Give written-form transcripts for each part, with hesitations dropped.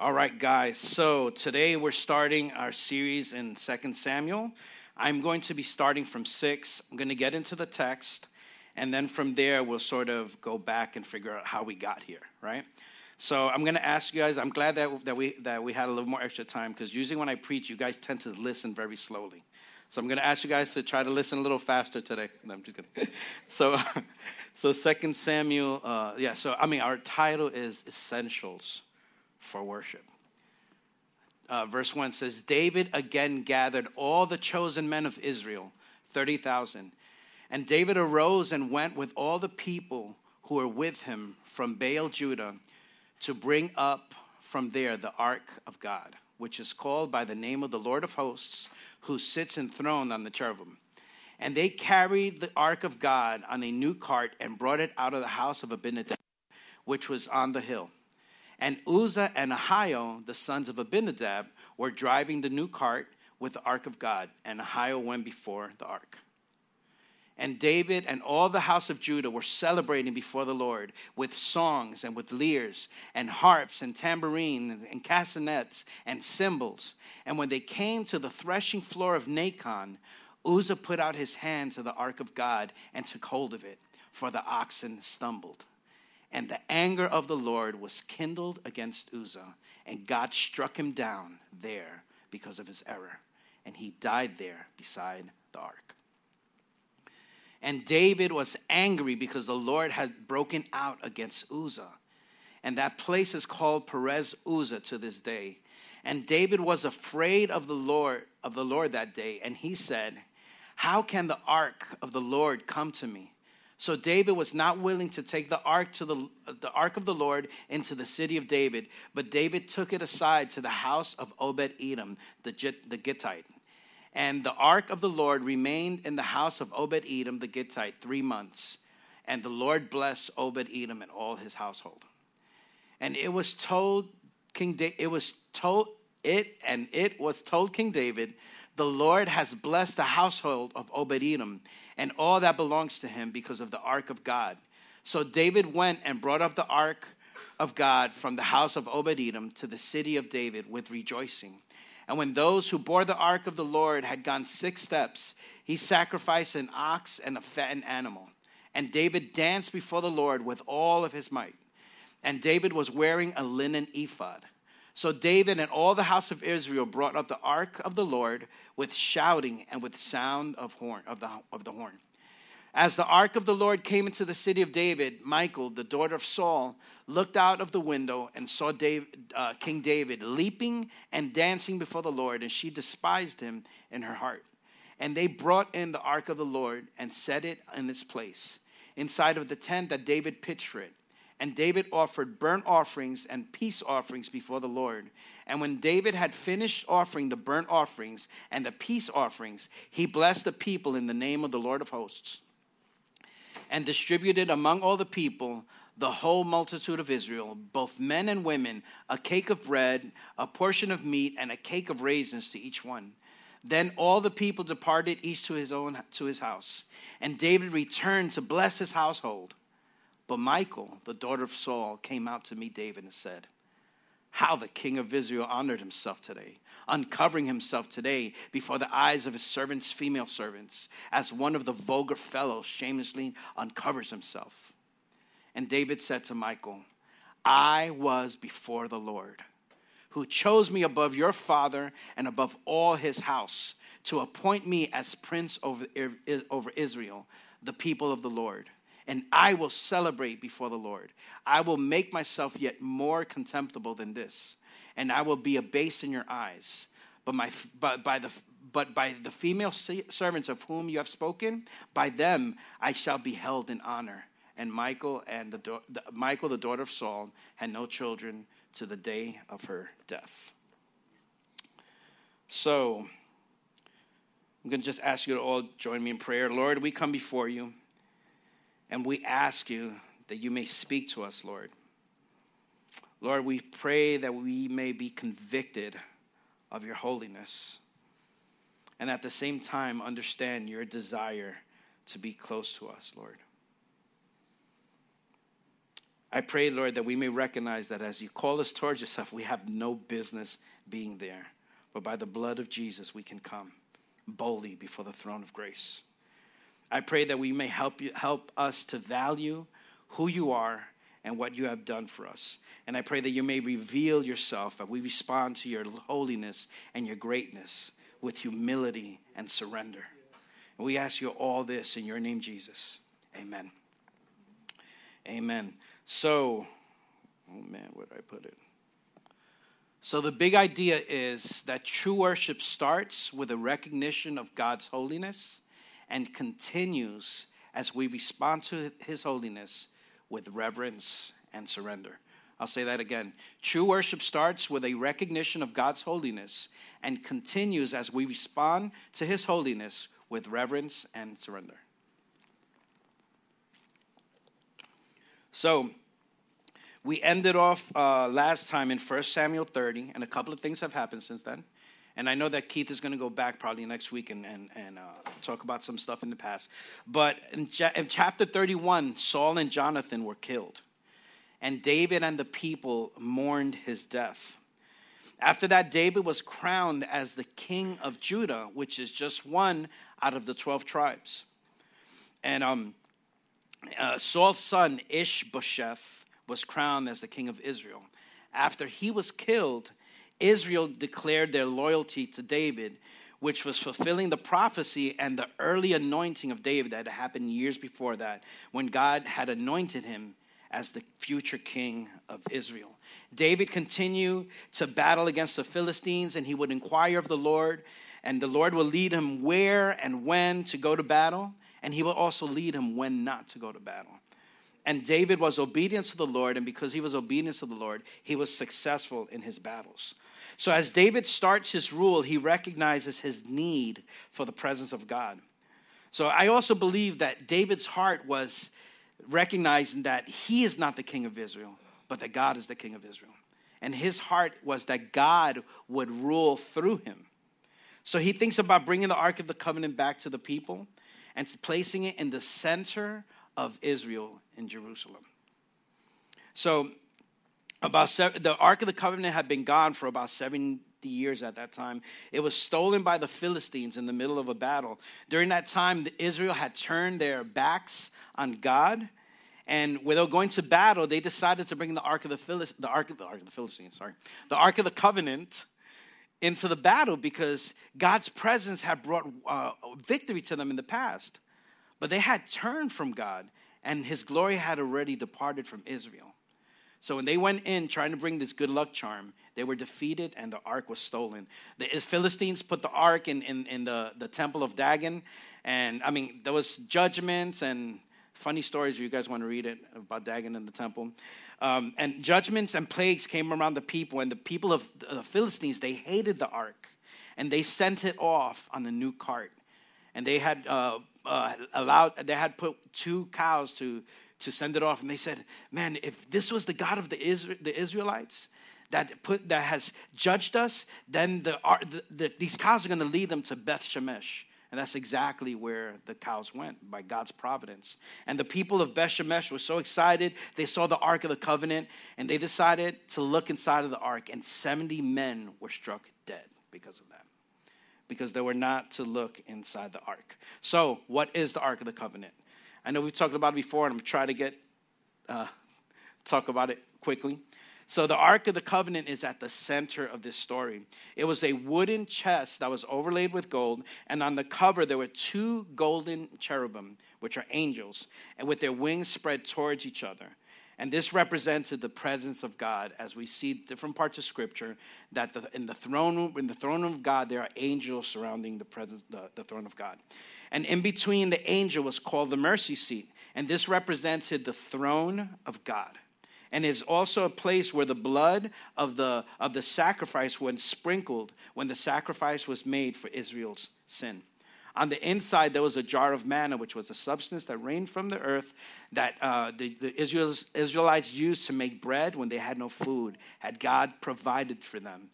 All right, guys, so today we're starting our series in 2 Samuel. I'm going to be starting from 6. I'm going to get into the text, and then from there we'll sort of go back and figure out how we got here, right? So I'm going to ask you guys, I'm glad that we had a little more extra time, because usually when I preach, you guys tend to listen very slowly. So I'm going to ask you guys to try to listen a little faster today. No, I'm just kidding. So 2 Samuel, our title is Essentials for Worship. Verse 1 says, David again gathered all the chosen men of Israel, 30,000. And David arose and went with all the people who were with him from Baal Judah to bring up from there the ark of God, which is called by the name of the Lord of hosts, who sits enthroned on the cherubim. And they carried the ark of God on a new cart and brought it out of the house of Abinadab, which was on the hill. And Uzzah and Ahio, the sons of Abinadab, were driving the new cart with the ark of God, and Ahio went before the ark. And David and all the house of Judah were celebrating before the Lord with songs and with lyres and harps and tambourines and castanets and cymbals. And when they came to the threshing floor of Nacon, Uzzah put out his hand to the ark of God and took hold of it, for the oxen stumbled. And the anger of the Lord was kindled against Uzzah, and God struck him down there because of his error, and he died there beside the ark. And David was angry because the Lord had broken out against Uzzah, and that place is called Perez Uzzah to this day. And David was afraid of the Lord that day, and he said, "How can the ark of the Lord come to me?" So David was not willing to take the ark of the Lord into the city of David, but David took it aside to the house of Obed-Edom, the Gittite. And the ark of the Lord remained in the house of Obed-Edom, the Gittite, 3 months. And the Lord blessed Obed-Edom and all his household. And it was told King David, "The Lord has blessed the household of Obed-Edom and all that belongs to him because of the ark of God." So David went and brought up the ark of God from the house of Obed-Edom to the city of David with rejoicing. And when those who bore the ark of the Lord had gone 6 steps, he sacrificed an ox and a fattened animal. And David danced before the Lord with all of his might. And David was wearing a linen ephod. So David and all the house of Israel brought up the ark of the Lord with shouting and with sound of the horn. As the ark of the Lord came into the city of David, Michal, the daughter of Saul, looked out of the window and saw King David leaping and dancing before the Lord, and she despised him in her heart. And they brought in the ark of the Lord and set it in its place, inside of the tent that David pitched for it. And David offered burnt offerings and peace offerings before the Lord. And when David had finished offering the burnt offerings and the peace offerings, he blessed the people in the name of the Lord of hosts, and distributed among all the people, the whole multitude of Israel, both men and women, a cake of bread, a portion of meat, and a cake of raisins to each one. Then all the people departed, each to his house. And David returned to bless his household. But Michal, the daughter of Saul, came out to meet David and said, "How the king of Israel honored himself today, uncovering himself today before the eyes of his servants, female servants, as one of the vulgar fellows shamelessly uncovers himself." And David said to Michal, "I was before the Lord, who chose me above your father and above all his house to appoint me as prince over Israel, the people of the Lord. And I will celebrate before the Lord. I will make myself yet more contemptible than this, and I will be abased in your eyes. But by the female servants of whom you have spoken, by them I shall be held in honor." And Michal, the daughter of Saul, had no children to the day of her death. So I'm going to just ask you to all join me in prayer. Lord, we come before you, and we ask you that you may speak to us, Lord. Lord, we pray that we may be convicted of your holiness, and at the same time understand your desire to be close to us, Lord. I pray, Lord, that we may recognize that as you call us towards yourself, we have no business being there. But by the blood of Jesus, we can come boldly before the throne of grace. I pray that we may help us to value who you are and what you have done for us. And I pray that you may reveal yourself, that we respond to your holiness and your greatness with humility and surrender. And we ask you all this in your name, Jesus. Amen. Amen. So, oh man, where did I put it? So the big idea is that true worship starts with a recognition of God's holiness and continues as we respond to his holiness with reverence and surrender. I'll say that again. True worship starts with a recognition of God's holiness and continues as we respond to his holiness with reverence and surrender. So, we ended off last time in 1 Samuel 30, and a couple of things have happened since then. And I know that Keith is going to go back probably next week and talk about some stuff in the past. But in chapter 31, Saul and Jonathan were killed. And David and the people mourned his death. After that, David was crowned as the king of Judah, which is just one out of the 12 tribes. And Saul's son, Ish-bosheth, was crowned as the king of Israel. After he was killed, Israel declared their loyalty to David, which was fulfilling the prophecy and the early anointing of David that had happened years before that, when God had anointed him as the future king of Israel. David continued to battle against the Philistines, and he would inquire of the Lord, and the Lord will lead him where and when to go to battle, and he will also lead him when not to go to battle. And David was obedient to the Lord, and because he was obedient to the Lord, he was successful in his battles. So as David starts his rule, he recognizes his need for the presence of God. So I also believe that David's heart was recognizing that he is not the king of Israel, but that God is the king of Israel. And his heart was that God would rule through him. So he thinks about bringing the Ark of the Covenant back to the people and placing it in the center of Israel in Jerusalem. So the Ark of the Covenant had been gone for about 70 years at that time. It was stolen by the Philistines in the middle of a battle. During that time, Israel had turned their backs on God, and without going to battle, they decided to bring the Ark of the Covenant into the battle because God's presence had brought victory to them in the past. But they had turned from God, and his glory had already departed from Israel. So when they went in trying to bring this good luck charm, they were defeated, and the ark was stolen. The Philistines put the ark in the temple of Dagon. And, I mean, there was judgments and funny stories. You guys want to read it about Dagon and the temple. And judgments and plagues came around the people. And the people of the Philistines, they hated the ark. And they sent it off on a new cart. And they had... they had put two cows to send it off, and they said, "Man, if this was the God of the Israelites that has judged us, then these cows are going to lead them to Beth Shemesh," and that's exactly where the cows went by God's providence. And the people of Beth Shemesh were so excited; they saw the Ark of the Covenant, and they decided to look inside of the ark, and 70 men were struck dead because of that. Because they were not to look inside the ark. So, what is the Ark of the Covenant? I know we've talked about it before, and I'm going to try to talk about it quickly. So, the Ark of the Covenant is at the center of this story. It was a wooden chest that was overlaid with gold, and on the cover there were two golden cherubim, which are angels, and with their wings spread towards each other. And this represented the presence of God, as we see different parts of Scripture that in the throne room of God there are angels surrounding the throne of God, and in between the angel was called the mercy seat, and this represented the throne of God, and is also a place where the blood of the sacrifice was sprinkled when the sacrifice was made for Israel's sin. On the inside, there was a jar of manna, which was a substance that rained from the earth that the Israelites used to make bread when they had no food, had God provided for them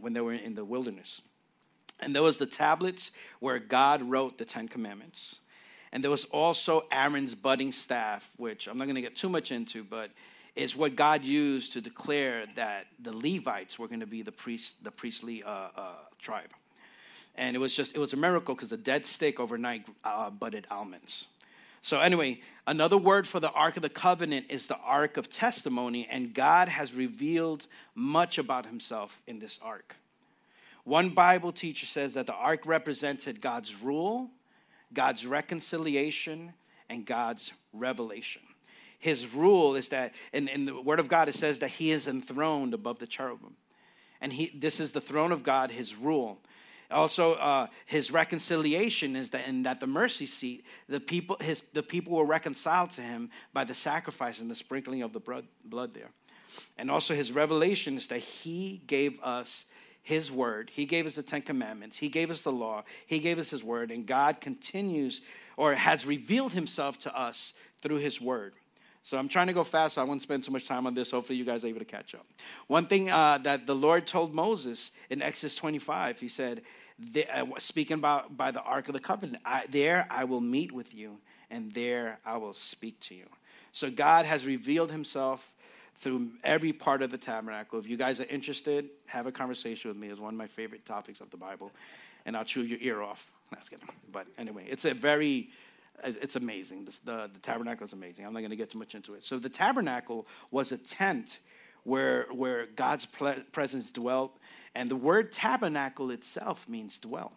when they were in the wilderness. And there was the tablets where God wrote the Ten Commandments. And there was also Aaron's budding staff, which I'm not going to get too much into, but is what God used to declare that the Levites were going to be the priestly tribe. And it was a miracle because the dead stick overnight budded almonds. So anyway, another word for the Ark of the Covenant is the Ark of Testimony, and God has revealed much about himself in this Ark. One Bible teacher says that the Ark represented God's rule, God's reconciliation, and God's revelation. His rule is that, in the Word of God, it says that he is enthroned above the cherubim. And this is the throne of God, his rule. Also, his reconciliation is that in that the mercy seat, the people were reconciled to him by the sacrifice and the sprinkling of the blood there. And also his revelation is that he gave us his word. He gave us the Ten Commandments. He gave us the law. He gave us his word. And God continues or has revealed himself to us through his word. So I'm trying to go fast, so I won't spend too much time on this. Hopefully you guys are able to catch up. One thing that the Lord told Moses in Exodus 25, he said, speaking about by the Ark of the Covenant, there I will meet with you, and there I will speak to you. So God has revealed himself through every part of the tabernacle. If you guys are interested, have a conversation with me. It's one of my favorite topics of the Bible, and I'll chew your ear off. That's good. But anyway, it's amazing. The tabernacle is amazing. I'm not going to get too much into it. So the tabernacle was a tent where God's presence dwelt. And the word tabernacle itself means dwell.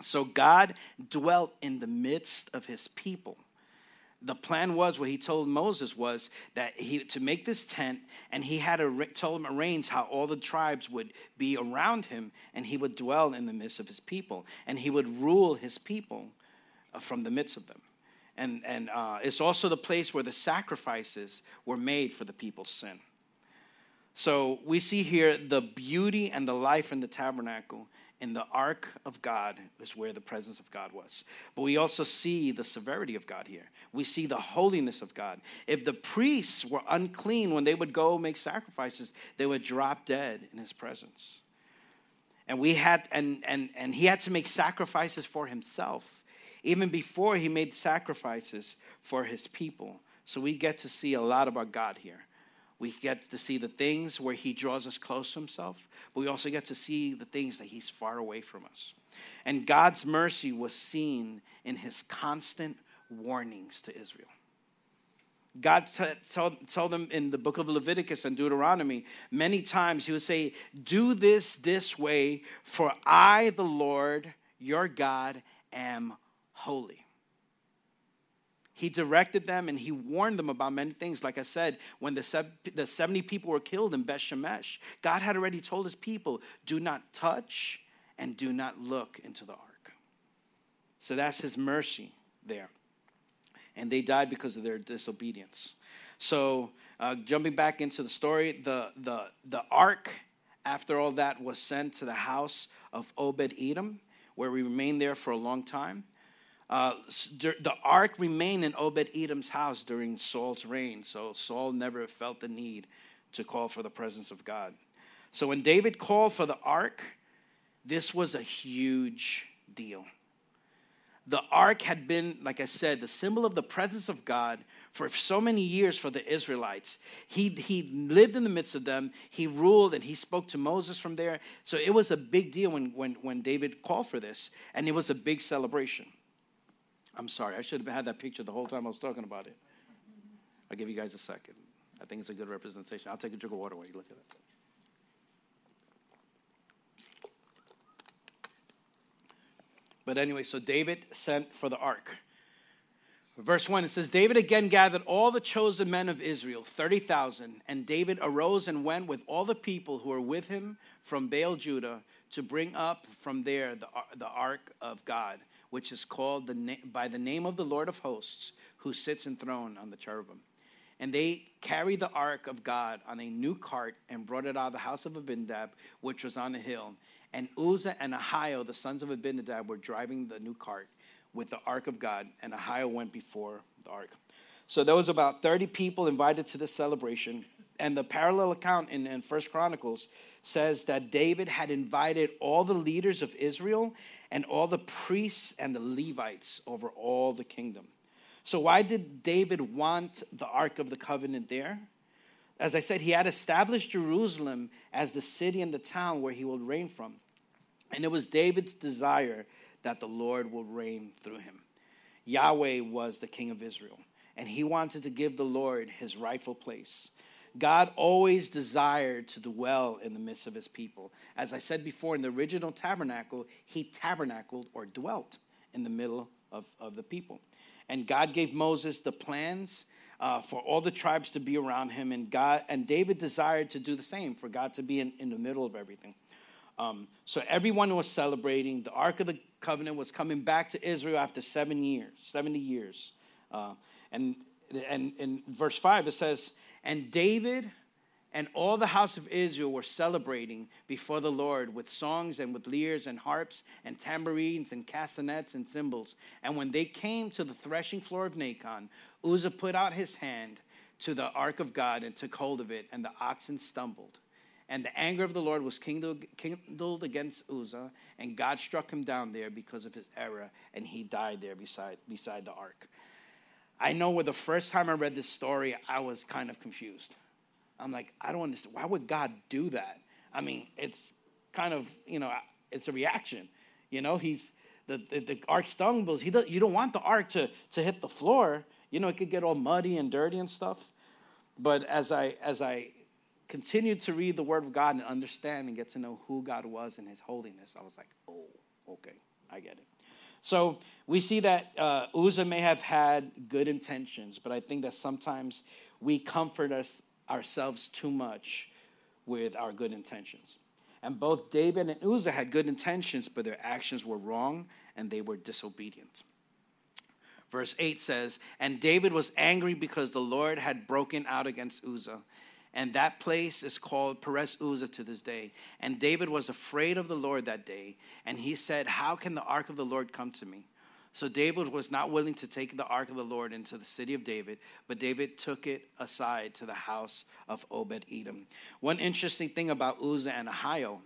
So God dwelt in the midst of his people. The plan was, what he told Moses was that to make this tent, and he had told him arrange how all the tribes would be around him, and he would dwell in the midst of his people, and he would rule his people from the midst of them. And it's also the place where the sacrifices were made for the people's sin. So we see here the beauty and the life in the tabernacle. In the Ark of God is where the presence of God was. But we also see the severity of God here. We see the holiness of God. If the priests were unclean when they would go make sacrifices, they would drop dead in his presence. And he had to make sacrifices for himself even before he made sacrifices for his people. So we get to see a lot about God here. We get to see the things where he draws us close to himself, but we also get to see the things that he's far away from us. And God's mercy was seen in his constant warnings to Israel. God told them in the book of Leviticus and Deuteronomy, many times he would say, do this way, for I, the Lord, your God, am holy. He directed them and he warned them about many things. Like I said, when the 70 people were killed in Beth Shemesh, God had already told his people, do not touch and do not look into the ark. So that's his mercy there. And they died because of their disobedience. So jumping back into the story, the ark, after all that, was sent to the house of Obed-Edom, where we remained there for a long time. The ark remained in Obed-Edom's house during Saul's reign, so Saul never felt the need to call for the presence of God. So when David called for the ark, this was a huge deal. The ark had been, like I said, the symbol of the presence of God for so many years for the Israelites. He lived in the midst of them. He ruled and he spoke to Moses from there. So it was a big deal when David called for this, and it was a big celebration. I'm sorry, I should have had that picture the whole time I was talking about it. I'll give you guys a second. I think it's a good representation. I'll take a drink of water while you look at it. But anyway, so David sent for the ark. Verse 1, it says, David again gathered all the chosen men of Israel, 30,000, and David arose and went with all the people who were with him from Baal Judah to bring up from there the ark of God, which is called by the name of the Lord of hosts, who sits enthroned on the cherubim. And they carried the ark of God on a new cart and brought it out of the house of Abinadab, which was on the hill. And Uzzah and Ahio, the sons of Abinadab, were driving the new cart with the ark of God, and Ahio went before the ark. So there was about 30 people invited to this celebration. And the parallel account in 1 Chronicles says that David had invited all the leaders of Israel and all the priests and the Levites over all the kingdom. So why did David want the Ark of the Covenant there? As I said, he had established Jerusalem as the city and the town where he will reign from. And it was David's desire that the Lord will reign through him. Yahweh was the king of Israel, and he wanted to give the Lord his rightful place. God always desired to dwell in the midst of his people. As I said before, in the original tabernacle, he tabernacled or dwelt in the middle of the people. And God gave Moses the plans for all the tribes to be around him, and David desired to do the same, for God to be in the middle of everything. So everyone was celebrating. The Ark of the Covenant was coming back to Israel after 70 years. And in verse 5 it says, and David and all the house of Israel were celebrating before the Lord with songs and with lyres and harps and tambourines and castanets and cymbals. And when they came to the threshing floor of Nacon, Uzzah put out his hand to the ark of God and took hold of it, and the oxen stumbled. And the anger of the Lord was kindled against Uzzah, and God struck him down there because of his error, and he died there beside the ark. I know where the first time I read this story, I was kind of confused. I'm like, I don't understand. Why would God do that? I mean, it's kind of, it's a reaction. He's the ark stumbles. You don't want the ark to hit the floor. It could get all muddy and dirty and stuff. But as I continued to read the word of God and understand and get to know who God was and his holiness, I was like, oh, okay, I get it. So we see that Uzzah may have had good intentions, but I think that sometimes we comfort ourselves too much with our good intentions. And both David and Uzzah had good intentions, but their actions were wrong and they were disobedient. Verse 8 says, and David was angry because the Lord had broken out against Uzzah. And that place is called Perez Uzzah to this day. And David was afraid of the Lord that day. And he said, how can the ark of the Lord come to me? So David was not willing to take the ark of the Lord into the city of David, but David took it aside to the house of Obed-Edom. One interesting thing about Uzzah and Ahio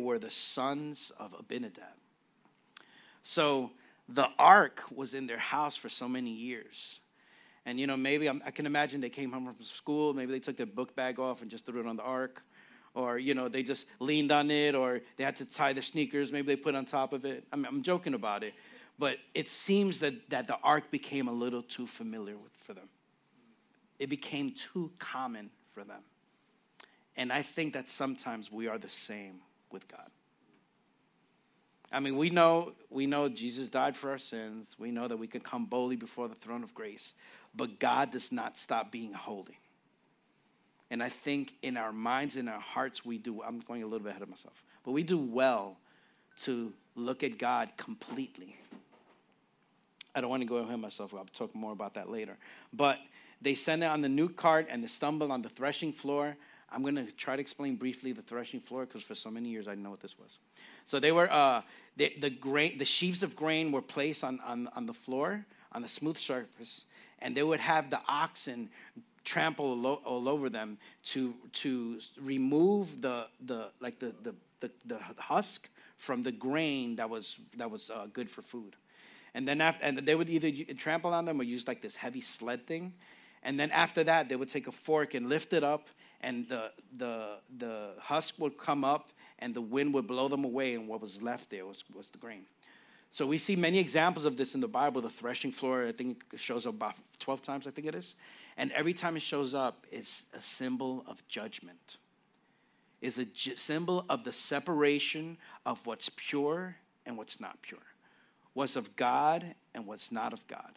were the sons of Abinadab. So the ark was in their house for so many years. And, maybe I can imagine they came home from school. Maybe they took their book bag off and just threw it on the ark. Or, they just leaned on it. Or they had to tie their sneakers. Maybe they put on top of it. I mean, I'm joking about it. But it seems that the ark became a little too familiar for them. It became too common for them. And I think that sometimes we are the same with God. I mean, we know Jesus died for our sins. We know that we can come boldly before the throne of grace. But God does not stop being holy. And I think in our minds, in our hearts, I'm going a little bit ahead of myself. But we do well to look at God completely. I don't want to go ahead of myself. I'll talk more about that later. But they send it on the new cart and they stumble on the threshing floor. I'm going to try to explain briefly the threshing floor because for so many years I didn't know what this was. So they were the sheaves of grain were placed on the floor, on the smooth surface, and they would have the oxen trample all over them to remove the husk from the grain that was good for food. And then and they would either trample on them or use like this heavy sled thing. And then after that, they would take a fork and lift it up. And the husk would come up, and the wind would blow them away, and what was left there was the grain. So we see many examples of this in the Bible. The threshing floor, I think it shows up about 12 times, I think it is. And every time it shows up, it's a symbol of judgment. It's a symbol of the separation of what's pure and what's not pure, what's of God and what's not of God.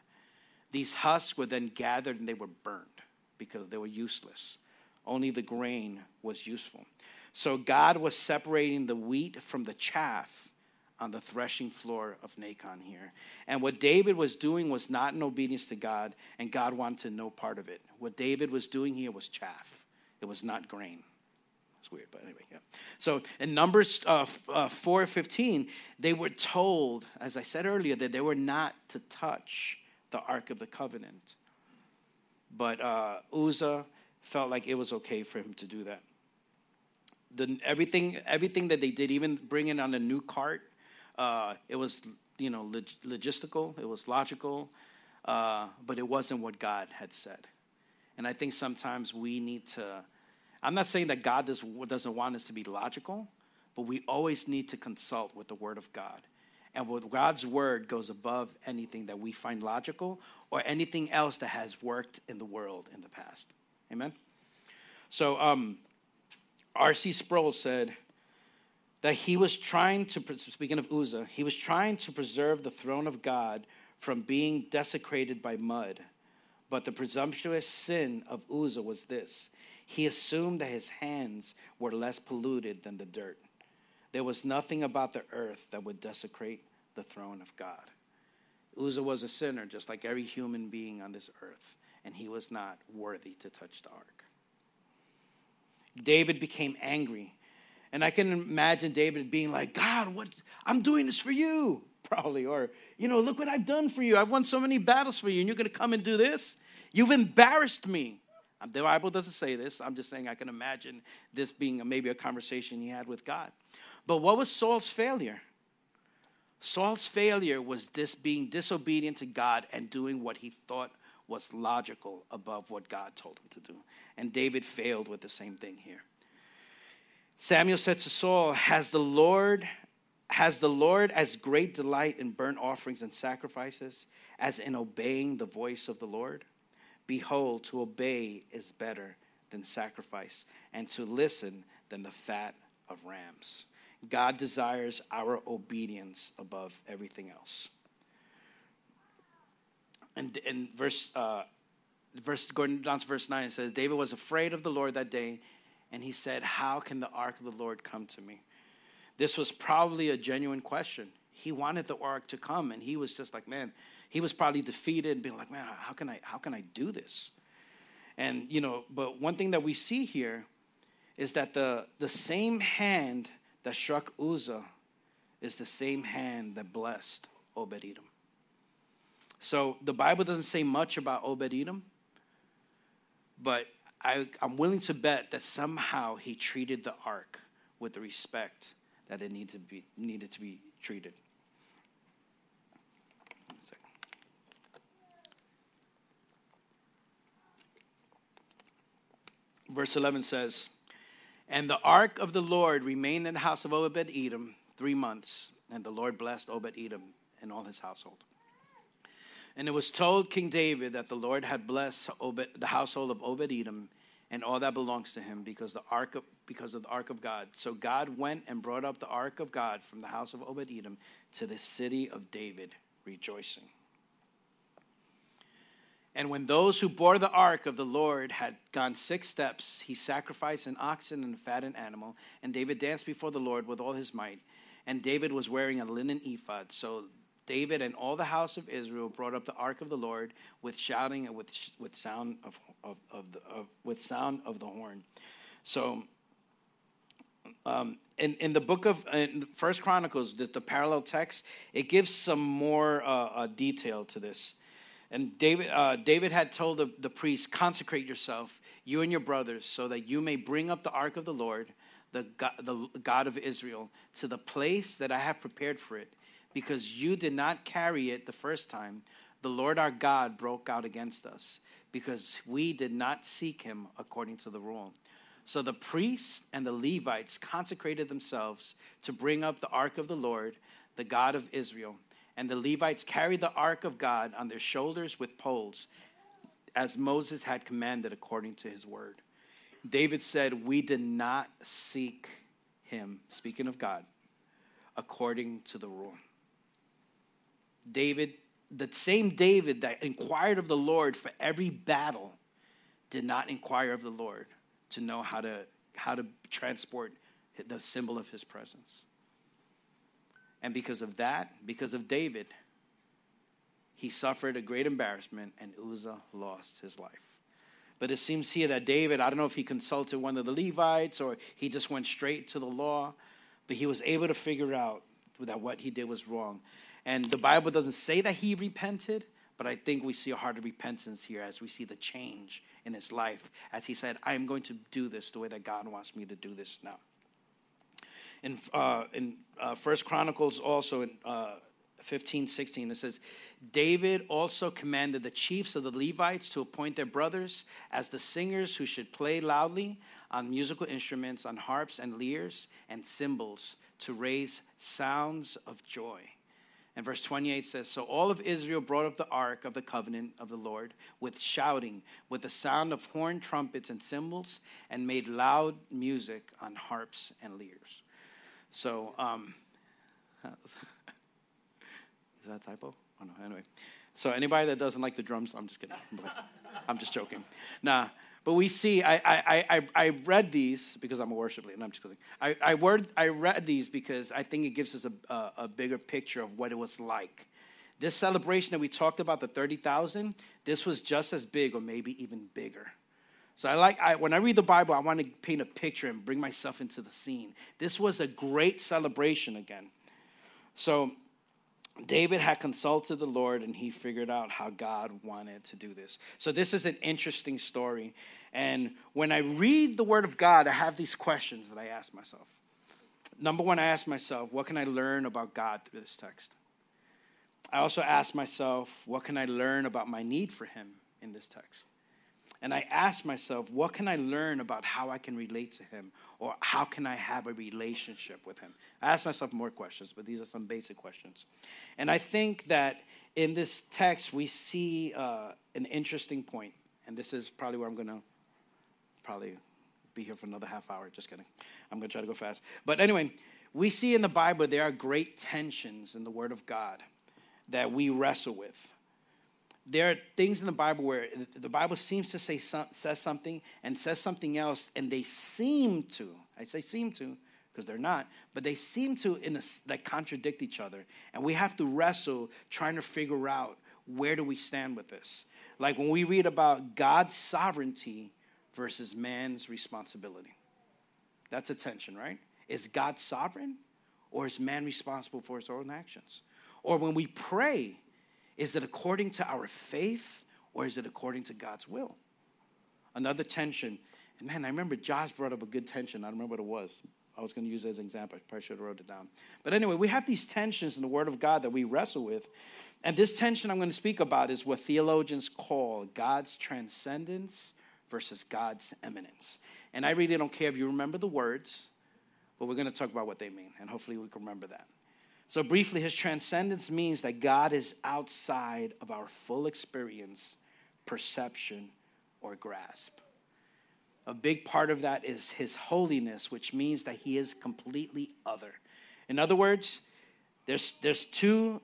These husks were then gathered, and they were burned because they were useless. Only the grain was useful. So God was separating the wheat from the chaff on the threshing floor of Nacon here. And what David was doing was not in obedience to God, and God wanted no part of it. What David was doing here was chaff. It was not grain. It's weird, but anyway, yeah. So in Numbers 4:15, they were told, as I said earlier, that they were not to touch the Ark of the Covenant. But Uzzah felt like it was okay for him to do that. Everything that they did, even bringing on a new cart, it was logistical, it was logical, but it wasn't what God had said. And I think sometimes we need to, I'm not saying that God doesn't want us to be logical, but we always need to consult with the Word of God. And with God's Word goes above anything that we find logical or anything else that has worked in the world in the past. Amen? So R.C. Sproul said that he was trying to, speaking of Uzzah, he was trying to preserve the throne of God from being desecrated by mud. But the presumptuous sin of Uzzah was this. He assumed that his hands were less polluted than the dirt. There was nothing about the earth that would desecrate the throne of God. Uzzah was a sinner, just like every human being on this earth, and he was not worthy to touch the ark. David became angry, and I can imagine David being like, God, what? I'm doing this for you, probably, or, you know, look what I've done for you. I've won so many battles for you, and you're going to come and do this? You've embarrassed me. The Bible doesn't say this. I'm just saying I can imagine this being maybe a conversation he had with God. But what was Saul's failure? Saul's failure was this being disobedient to God and doing what he thought was logical above what God told him to do. And David failed with the same thing here. Samuel said to Saul, Has the Lord as great delight in burnt offerings and sacrifices as in obeying the voice of the Lord? Behold, to obey is better than sacrifice, and to listen than the fat of rams. God desires our obedience above everything else. And in going down to verse 9, it says, David was afraid of the Lord that day, and he said, how can the ark of the Lord come to me? This was probably a genuine question. He wanted the ark to come, and he was just like, man, he was probably defeated and being like, man, how can I do this? And, you know, but one thing that we see here is that the same hand that struck Uzzah is the same hand that blessed Obed-Edom. So the Bible doesn't say much about Obed-Edom, but I'm willing to bet that somehow he treated the ark with the respect that it needed to be treated. Verse 11 says, and the ark of the Lord remained in the house of Obed-Edom 3 months, and the Lord blessed Obed-Edom and all his household. And it was told King David that the Lord had blessed the household of Obed-Edom and all that belongs to him because of the ark of God. So God went and brought up the ark of God from the house of Obed-Edom to the city of David, rejoicing. And when those who bore the ark of the Lord had gone 6 steps, he sacrificed an oxen and a fattened animal. And David danced before the Lord with all his might. And David was wearing a linen ephod. So David and all the house of Israel brought up the ark of the Lord with shouting and with sound of the horn. So in the book of 1 Chronicles, the parallel text, it gives some more detail to this. And David had told the priest, consecrate yourself, you and your brothers, so that you may bring up the ark of the Lord, the God of Israel, to the place that I have prepared for it. Because you did not carry it the first time, the Lord our God broke out against us, because we did not seek him according to the rule. So the priests and the Levites consecrated themselves to bring up the ark of the Lord, the God of Israel. And the Levites carried the ark of God on their shoulders with poles, as Moses had commanded according to his word. David said, we did not seek him, speaking of God, according to the rule. David, the same David that inquired of the Lord for every battle, did not inquire of the Lord to know how to transport the symbol of his presence. And because of that, because of David, he suffered a great embarrassment, and Uzzah lost his life. But it seems here that David, I don't know if he consulted one of the Levites or he just went straight to the law, but he was able to figure out that what he did was wrong. And the Bible doesn't say that he repented, but I think we see a heart of repentance here as we see the change in his life, as he said, I am going to do this the way that God wants me to do this now. In 1 Chronicles also, 15:16, it says, David also commanded the chiefs of the Levites to appoint their brothers as the singers who should play loudly on musical instruments, on harps and lyres and cymbals, to raise sounds of joy. And verse 28 says, so all of Israel brought up the ark of the covenant of the Lord with shouting, with the sound of horn, trumpets, and cymbals, and made loud music on harps and lyres. So, is that a typo? Oh, no. Anyway. So anybody that doesn't like the drums, I'm just kidding. I'm just joking. Nah. But we see, I read these because I'm a worship leader. No, I'm just kidding. I read these because I think it gives us a bigger picture of what it was like. This celebration that we talked about, the 30,000, this was just as big or maybe even bigger. So when I read the Bible, I want to paint a picture and bring myself into the scene. This was a great celebration again. So David had consulted the Lord, and he figured out how God wanted to do this. So this is an interesting story. And when I read the Word of God, I have these questions that I ask myself. Number one, I ask myself, what can I learn about God through this text? I also ask myself, what can I learn about my need for him in this text? And I ask myself, what can I learn about how I can relate to him, or how can I have a relationship with him? I ask myself more questions, but these are some basic questions. And I think that in this text, we see an interesting point. And this is probably where I'm going to probably be here for another half hour. Just kidding. I'm going to try to go fast. But anyway, we see in the Bible there are great tensions in the Word of God that we wrestle with. There are things in the Bible where the Bible seems to says something and says something else, and they seem to, I say seem to because they're not, but they seem to like contradict each other. And we have to wrestle trying to figure out, where do we stand with this? Like when we read about God's sovereignty versus man's responsibility. That's a tension, right? Is God sovereign, or is man responsible for his own actions? Or when we pray, is it according to our faith, or is it according to God's will? Another tension. And man, I remember Josh brought up a good tension. I don't remember what it was. I was going to use it as an example. I probably should have wrote it down. But anyway, we have these tensions in the Word of God that we wrestle with. And this tension I'm going to speak about is what theologians call God's transcendence versus God's eminence. And I really don't care if you remember the words, but we're going to talk about what they mean. And hopefully we can remember that. So briefly, his transcendence means that God is outside of our full experience, perception, or grasp. A big part of that is his holiness, which means that he is completely other. In other words, there's two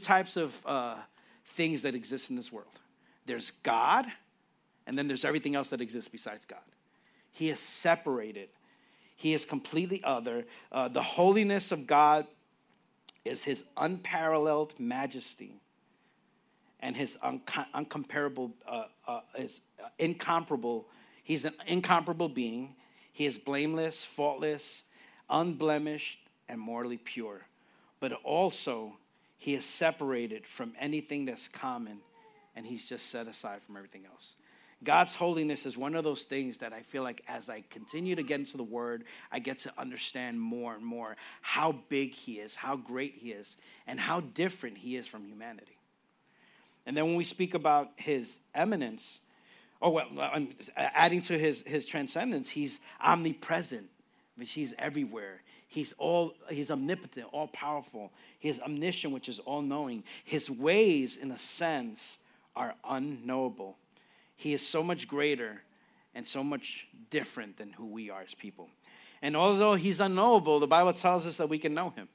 types of things that exist in this world. There's God, and then there's everything else that exists besides God. He is separated. He is completely other. The holiness of God is his unparalleled majesty and his incomparable. He's an incomparable being. He is blameless, faultless, unblemished, and morally pure. But also, he is separated from anything that's common, and he's just set aside from everything else. God's holiness is one of those things that I feel like as I continue to get into the Word, I get to understand more and more how big he is, how great he is, and how different he is from humanity. And then when we speak about his eminence, adding to his transcendence, he's omnipresent, which he's everywhere. He's omnipotent, all-powerful. He is omniscient, which is all-knowing. His ways, in a sense, are unknowable. He is so much greater and so much different than who we are as people. And although he's unknowable, the Bible tells us that we can know him.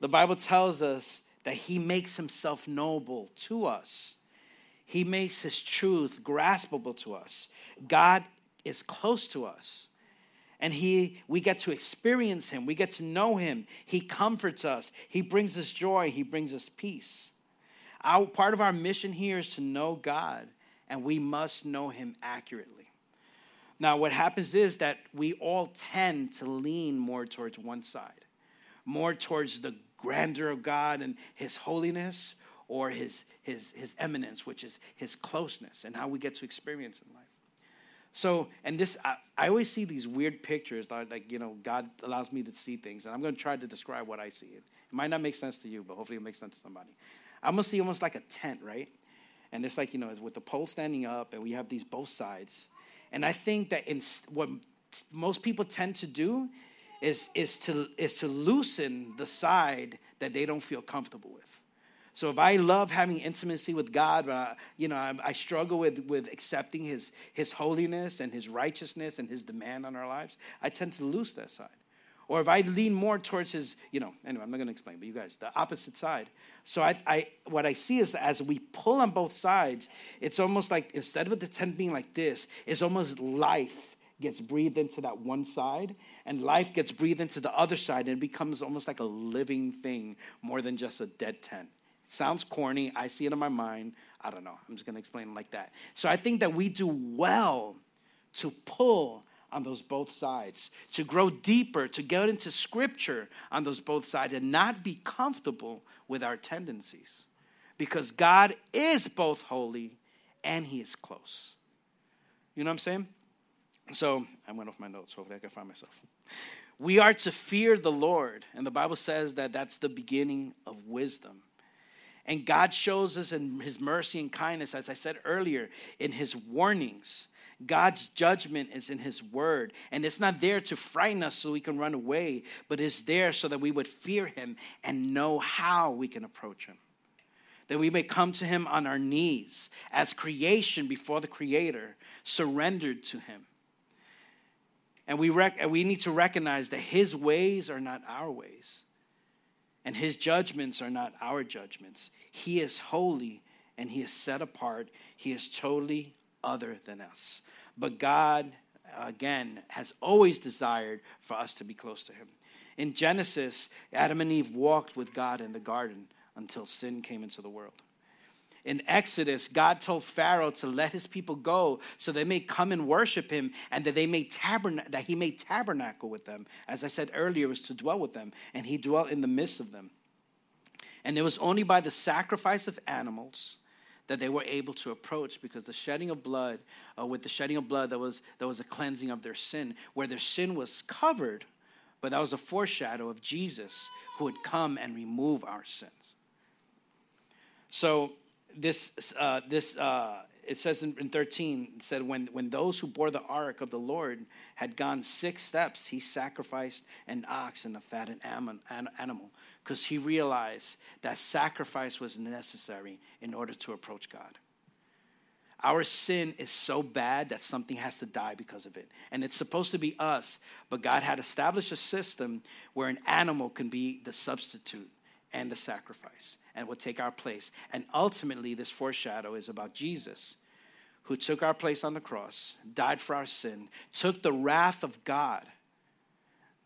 The Bible tells us that he makes himself knowable to us. He makes his truth graspable to us. God is close to us. And we get to experience him. We get to know him. He comforts us. He brings us joy. He brings us peace. Part of our mission here is to know God, and we must know him accurately. Now, what happens is that we all tend to lean more towards one side, more towards the grandeur of God and his holiness, or his eminence, which is his closeness and how we get to experience in life. So, and this, I always see these weird pictures, like, you know, God allows me to see things, and I'm going to try to describe what I see. It might not make sense to you, but hopefully it makes sense to somebody. I'm going to see almost like a tent, right? And it's like, you know, it's with the pole standing up, and we have these both sides. And I think that in what most people tend to do is to loosen the side that they don't feel comfortable with. So if I love having intimacy with God, but I struggle with accepting His holiness and His righteousness and His demand on our lives, I tend to lose that side. Or if I lean more towards His, anyway, I'm not going to explain, but you guys, the opposite side. So what I see is that as we pull on both sides, it's almost like instead of the tent being like this, it's almost life gets breathed into that one side, and life gets breathed into the other side, and it becomes almost like a living thing more than just a dead tent. It sounds corny. I see it in my mind. I don't know. I'm just going to explain it like that. So I think that we do well to pull on those both sides, to grow deeper, to get into Scripture on those both sides, and not be comfortable with our tendencies, because God is both holy and He is close. You know what I'm saying? So I went off my notes. Hopefully I can find myself. We are to fear the Lord. And the Bible says that that's the beginning of wisdom. And God shows us in His mercy and kindness, as I said earlier, in His warnings. God's judgment is in His word. And it's not there to frighten us so we can run away, but it's there so that we would fear Him and know how we can approach Him. That we may come to Him on our knees as creation before the Creator, surrendered to Him. And we need to recognize that His ways are not our ways. And His judgments are not our judgments. He is holy and He is set apart. He is totally other than us. But God, again, has always desired for us to be close to Him. In Genesis, Adam and Eve walked with God in the garden until sin came into the world. In Exodus, God told Pharaoh to let His people go so they may come and worship Him, and that He may tabernacle with them. As I said earlier, it was to dwell with them, and He dwelt in the midst of them. And it was only by the sacrifice of animals that they were able to approach, because the shedding of blood, with the shedding of blood, there was a cleansing of their sin, where their sin was covered, but that was a foreshadow of Jesus who would come and remove our sins. So This it says in 13, it said, when those who bore the ark of the Lord had gone 6 steps, he sacrificed an ox and a fattened animal, because he realized that sacrifice was necessary in order to approach God. Our sin is so bad that something has to die because of it. And it's supposed to be us, but God had established a system where an animal can be the substitute and the sacrifice, and will take our place. And ultimately, this foreshadow is about Jesus, who took our place on the cross, died for our sin, took the wrath of God.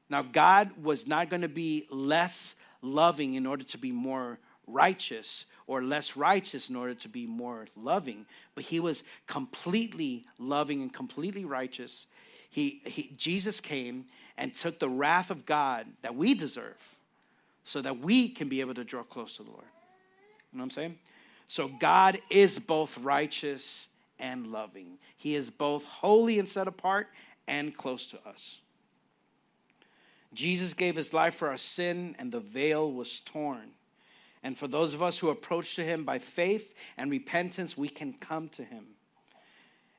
Now, God was not going to be less loving in order to be more righteous, or less righteous in order to be more loving, but He was completely loving and completely righteous. Jesus came and took the wrath of God that we deserve, so that we can be able to draw close to the Lord. You know what I'm saying? So God is both righteous and loving. He is both holy and set apart and close to us. Jesus gave His life for our sin, and the veil was torn. And for those of us who approach to Him by faith and repentance, we can come to Him.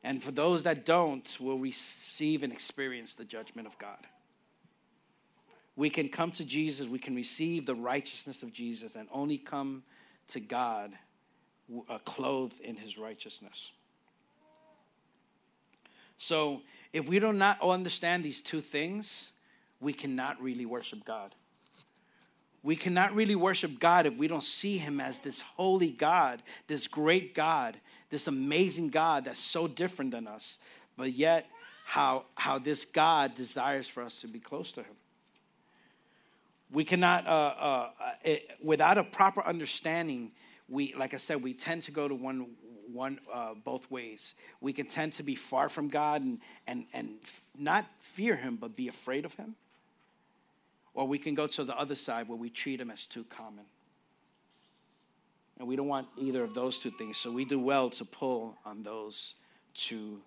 And for those that don't, will receive and experience the judgment of God. We can come to Jesus, we can receive the righteousness of Jesus, and only come to God clothed in His righteousness. So if we do not understand these two things, we cannot really worship God. We cannot really worship God if we don't see Him as this holy God, this great God, this amazing God that's so different than us, but yet how this God desires for us to be close to Him. We cannot, without a proper understanding, we tend to go to one both ways. We can tend to be far from God and not fear Him, but be afraid of Him. Or we can go to the other side where we treat Him as too common. And we don't want either of those two things, so we do well to pull on those to,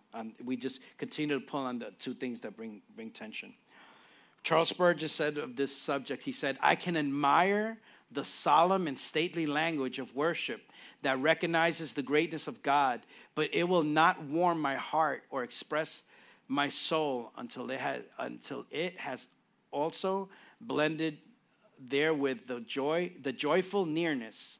we just continue to pull on the two things that bring tension. Charles Spurgeon said of this subject, he said, I can admire the solemn and stately language of worship that recognizes the greatness of God, but it will not warm my heart or express my soul until it has also blended there with the joyful nearness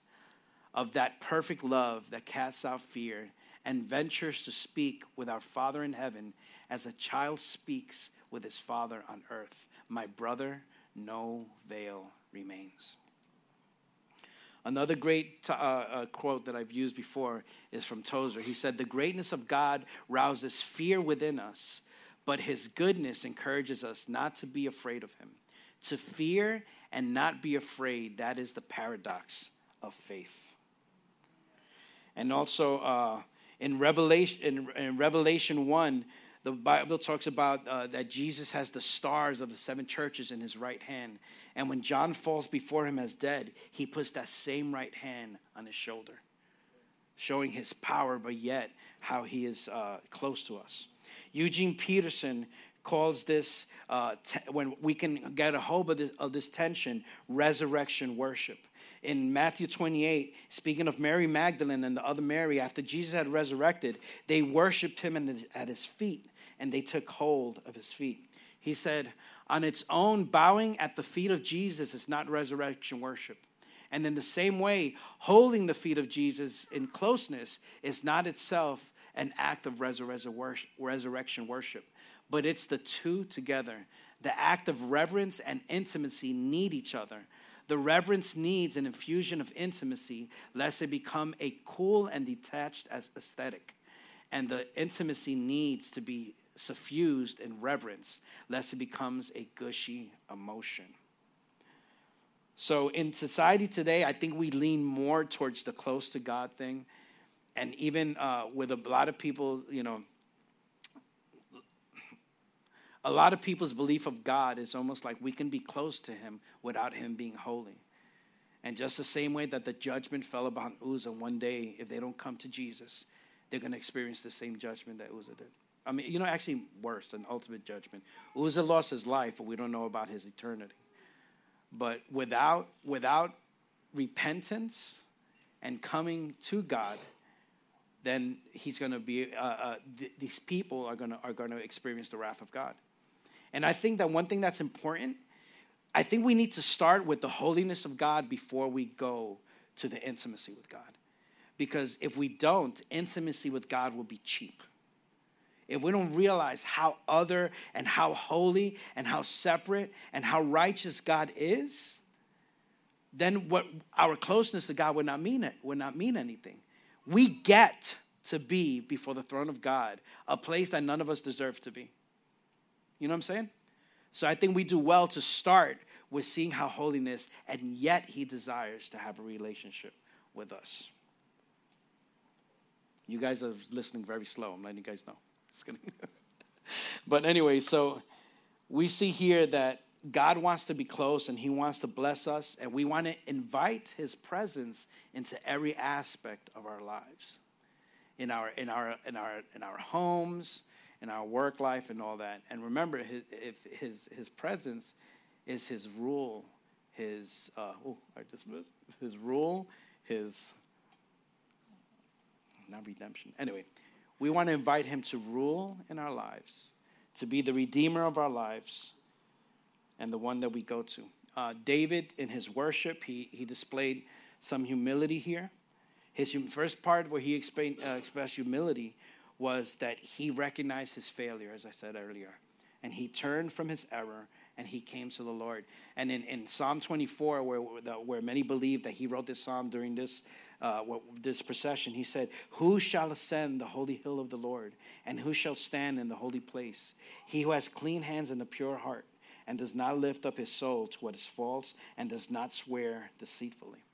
of that perfect love that casts out fear and ventures to speak with our Father in heaven as a child speaks with his father on earth. My brother, no veil remains. Another great quote that I've used before is from Tozer. He said, the greatness of God rouses fear within us, but his goodness encourages us not to be afraid of him. To fear and not be afraid, that is the paradox of faith. And also in Revelation 1, the Bible talks about that Jesus has the stars of the seven churches in his right hand. And when John falls before him as dead, he puts that same right hand on his shoulder, showing his power, but yet how he is close to us. Eugene Peterson calls this, when we can get a hold of this tension, resurrection worship. In Matthew 28, speaking of Mary Magdalene and the other Mary, after Jesus had resurrected, they worshipped him at his feet, and they took hold of his feet. He said, on its own, bowing at the feet of Jesus is not resurrection worship. And in the same way, holding the feet of Jesus in closeness is not itself an act of resurrection worship. But it's the two together. The act of reverence and intimacy need each other. The reverence needs an infusion of intimacy, lest it become a cool and detached aesthetic. And the intimacy needs to be suffused in reverence, lest it becomes a gushy emotion. So in society today, I think we lean more towards the close to God thing. And even with a lot of people, you know, a lot of people's belief of God is almost like we can be close to him without him being holy. And just the same way that the judgment fell upon Uzzah one day, if they don't come to Jesus, they're going to experience the same judgment that Uzzah did. I mean, you know, actually worse, an ultimate judgment. Uzzah lost his life, but we don't know about his eternity. But without repentance and coming to God, then he's going to be, these people are going to experience the wrath of God. And I think that one thing that's important, I think we need to start with the holiness of God before we go to the intimacy with God. Because if we don't, intimacy with God will be cheap. If we don't realize how other and how holy and how separate and how righteous God is, then what our closeness to God would not mean anything. We get to be before the throne of God, a place that none of us deserve to be. You know what I'm saying? So I think we do well to start with seeing how holiness, and yet he desires to have a relationship with us. You guys are listening very slow. I'm letting you guys know. Just kidding. But anyway, so we see here that God wants to be close, and he wants to bless us, and we want to invite his presence into every aspect of our lives, in our homes, in our work life, and all that. And remember, his presence is his rule, not redemption. Anyway, we want to invite him to rule in our lives, to be the redeemer of our lives, and the one that we go to. David, in his worship, he displayed some humility here. His first part where he expressed humility was that he recognized his failure, as I said earlier. And he turned from his error, and he came to the Lord. And in Psalm 24, where many believe that he wrote this psalm during this procession, he said, who shall ascend the holy hill of the Lord, and who shall stand in the holy place? He who has clean hands and a pure heart, and does not lift up his soul to what is false, and does not swear deceitfully.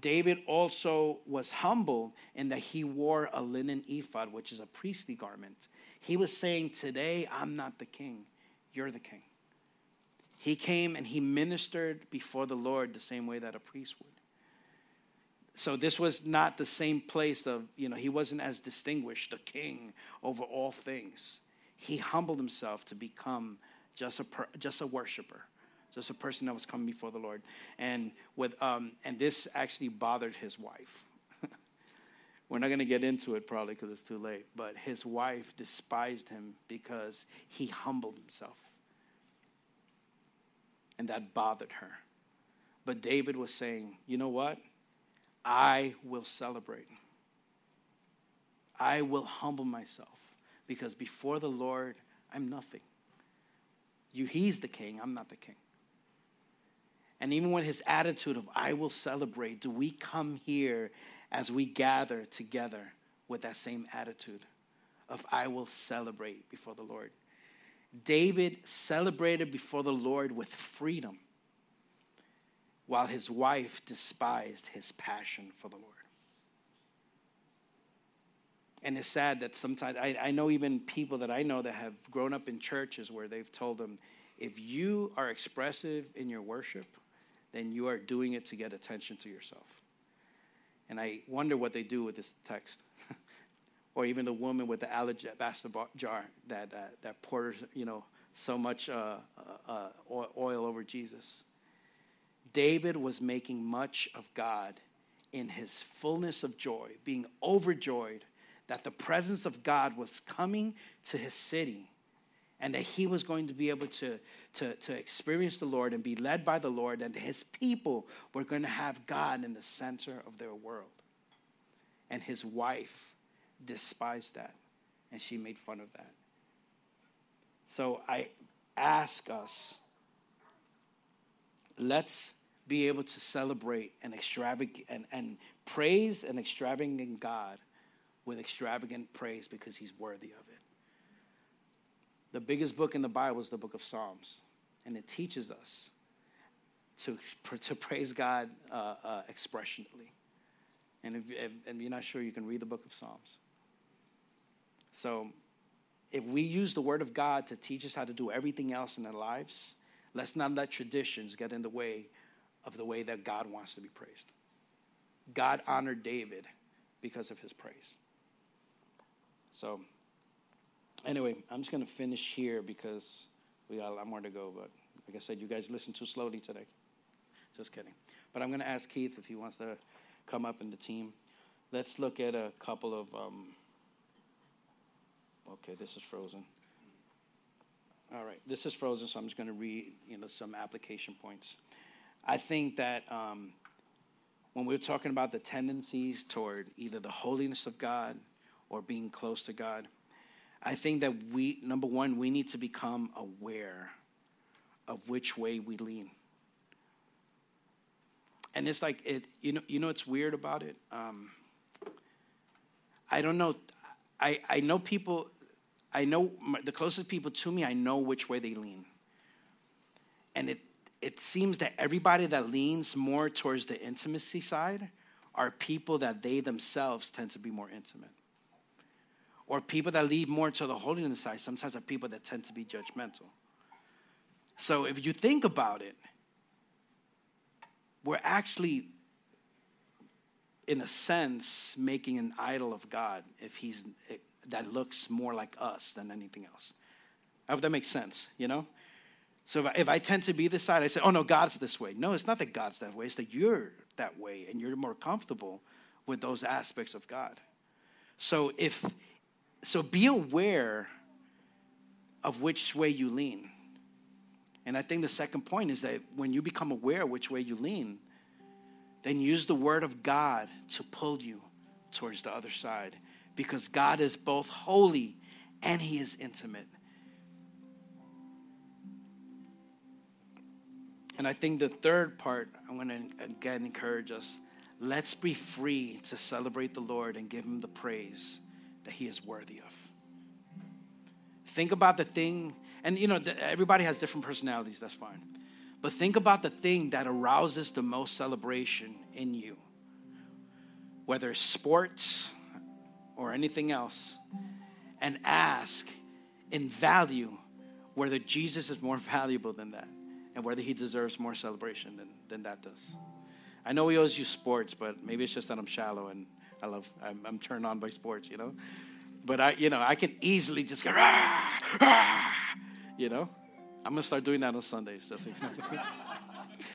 David also was humble in that he wore a linen ephod, which is a priestly garment. He was saying, today I'm not the king, you're the king. He came and he ministered before the Lord the same way that a priest would. So this was not the same place of, you know, he wasn't as distinguished, a king over all things. He humbled himself to become just a worshiper, just a person that was coming before the Lord. And with and this actually bothered his wife. We're not going to get into it probably because it's too late, but his wife despised him because he humbled himself. And that bothered her. But David was saying, you know what? I will celebrate. I will humble myself because before the Lord, I'm nothing. He's the king. I'm not the king. And even with his attitude of I will celebrate, do we come here as we gather together with that same attitude of I will celebrate before the Lord? David celebrated before the Lord with freedom, while his wife despised his passion for the Lord. And it's sad that sometimes, I know even people that I know that have grown up in churches where they've told them, if you are expressive in your worship, then you are doing it to get attention to yourself. And I wonder what they do with this text. Or even the woman with the alabaster jar that pours, you know, so much oil over Jesus. David was making much of God in his fullness of joy, being overjoyed that the presence of God was coming to his city and that he was going to be able to experience the Lord and be led by the Lord, and his people were going to have God in the center of their world. And his wife despised that, and she made fun of that. So I ask us, let's be able to celebrate an extravagant and praise an extravagant God with extravagant praise because he's worthy of it. The biggest book in the Bible is the book of Psalms, and it teaches us to praise God expressionally. And if you're not sure, you can read the book of Psalms. So if we use the word of God to teach us how to do everything else in our lives, let's not let traditions get in the way of the way that God wants to be praised. God honored David because of his praise. So, anyway, I'm just going to finish here because we got a lot more to go. But like I said, you guys listen too slowly today. Just kidding. But I'm going to ask Keith if he wants to come up in the team. Let's look at a couple of... okay, this is frozen. All right, this is frozen, so I'm just going to read, you know, some application points. I think that when we're talking about the tendencies toward either the holiness of God or being close to God, I think that we, number one, we need to become aware of which way we lean. And it's like, you know what's weird about it? I don't know. I know people... I know the closest people to me, I know which way they lean. And it seems that everybody that leans more towards the intimacy side are people that they themselves tend to be more intimate. Or people that lean more to the holiness side sometimes are people that tend to be judgmental. So if you think about it, we're actually, in a sense, making an idol of God if he's... that looks more like us than anything else. I hope that makes sense, you know? So if I tend to be this side, I say, oh, no, God's this way. No, it's not that God's that way. It's that you're that way, and you're more comfortable with those aspects of God. So be aware of which way you lean. And I think the second point is that when you become aware of which way you lean, then use the word of God to pull you towards the other side. Because God is both holy and he is intimate. And I think the third part, I'm going to again encourage us, let's be free to celebrate the Lord and give him the praise that he is worthy of. Think about the thing, and you know, everybody has different personalities, that's fine. But think about the thing that arouses the most celebration in you. Whether it's sports, or anything else, and ask in value whether Jesus is more valuable than that and whether he deserves more celebration than that does. I know he owes you sports, but maybe it's just that I'm shallow and I'm turned on by sports, you know. But I can easily just go, you know. I'm gonna start doing that on Sundays. Just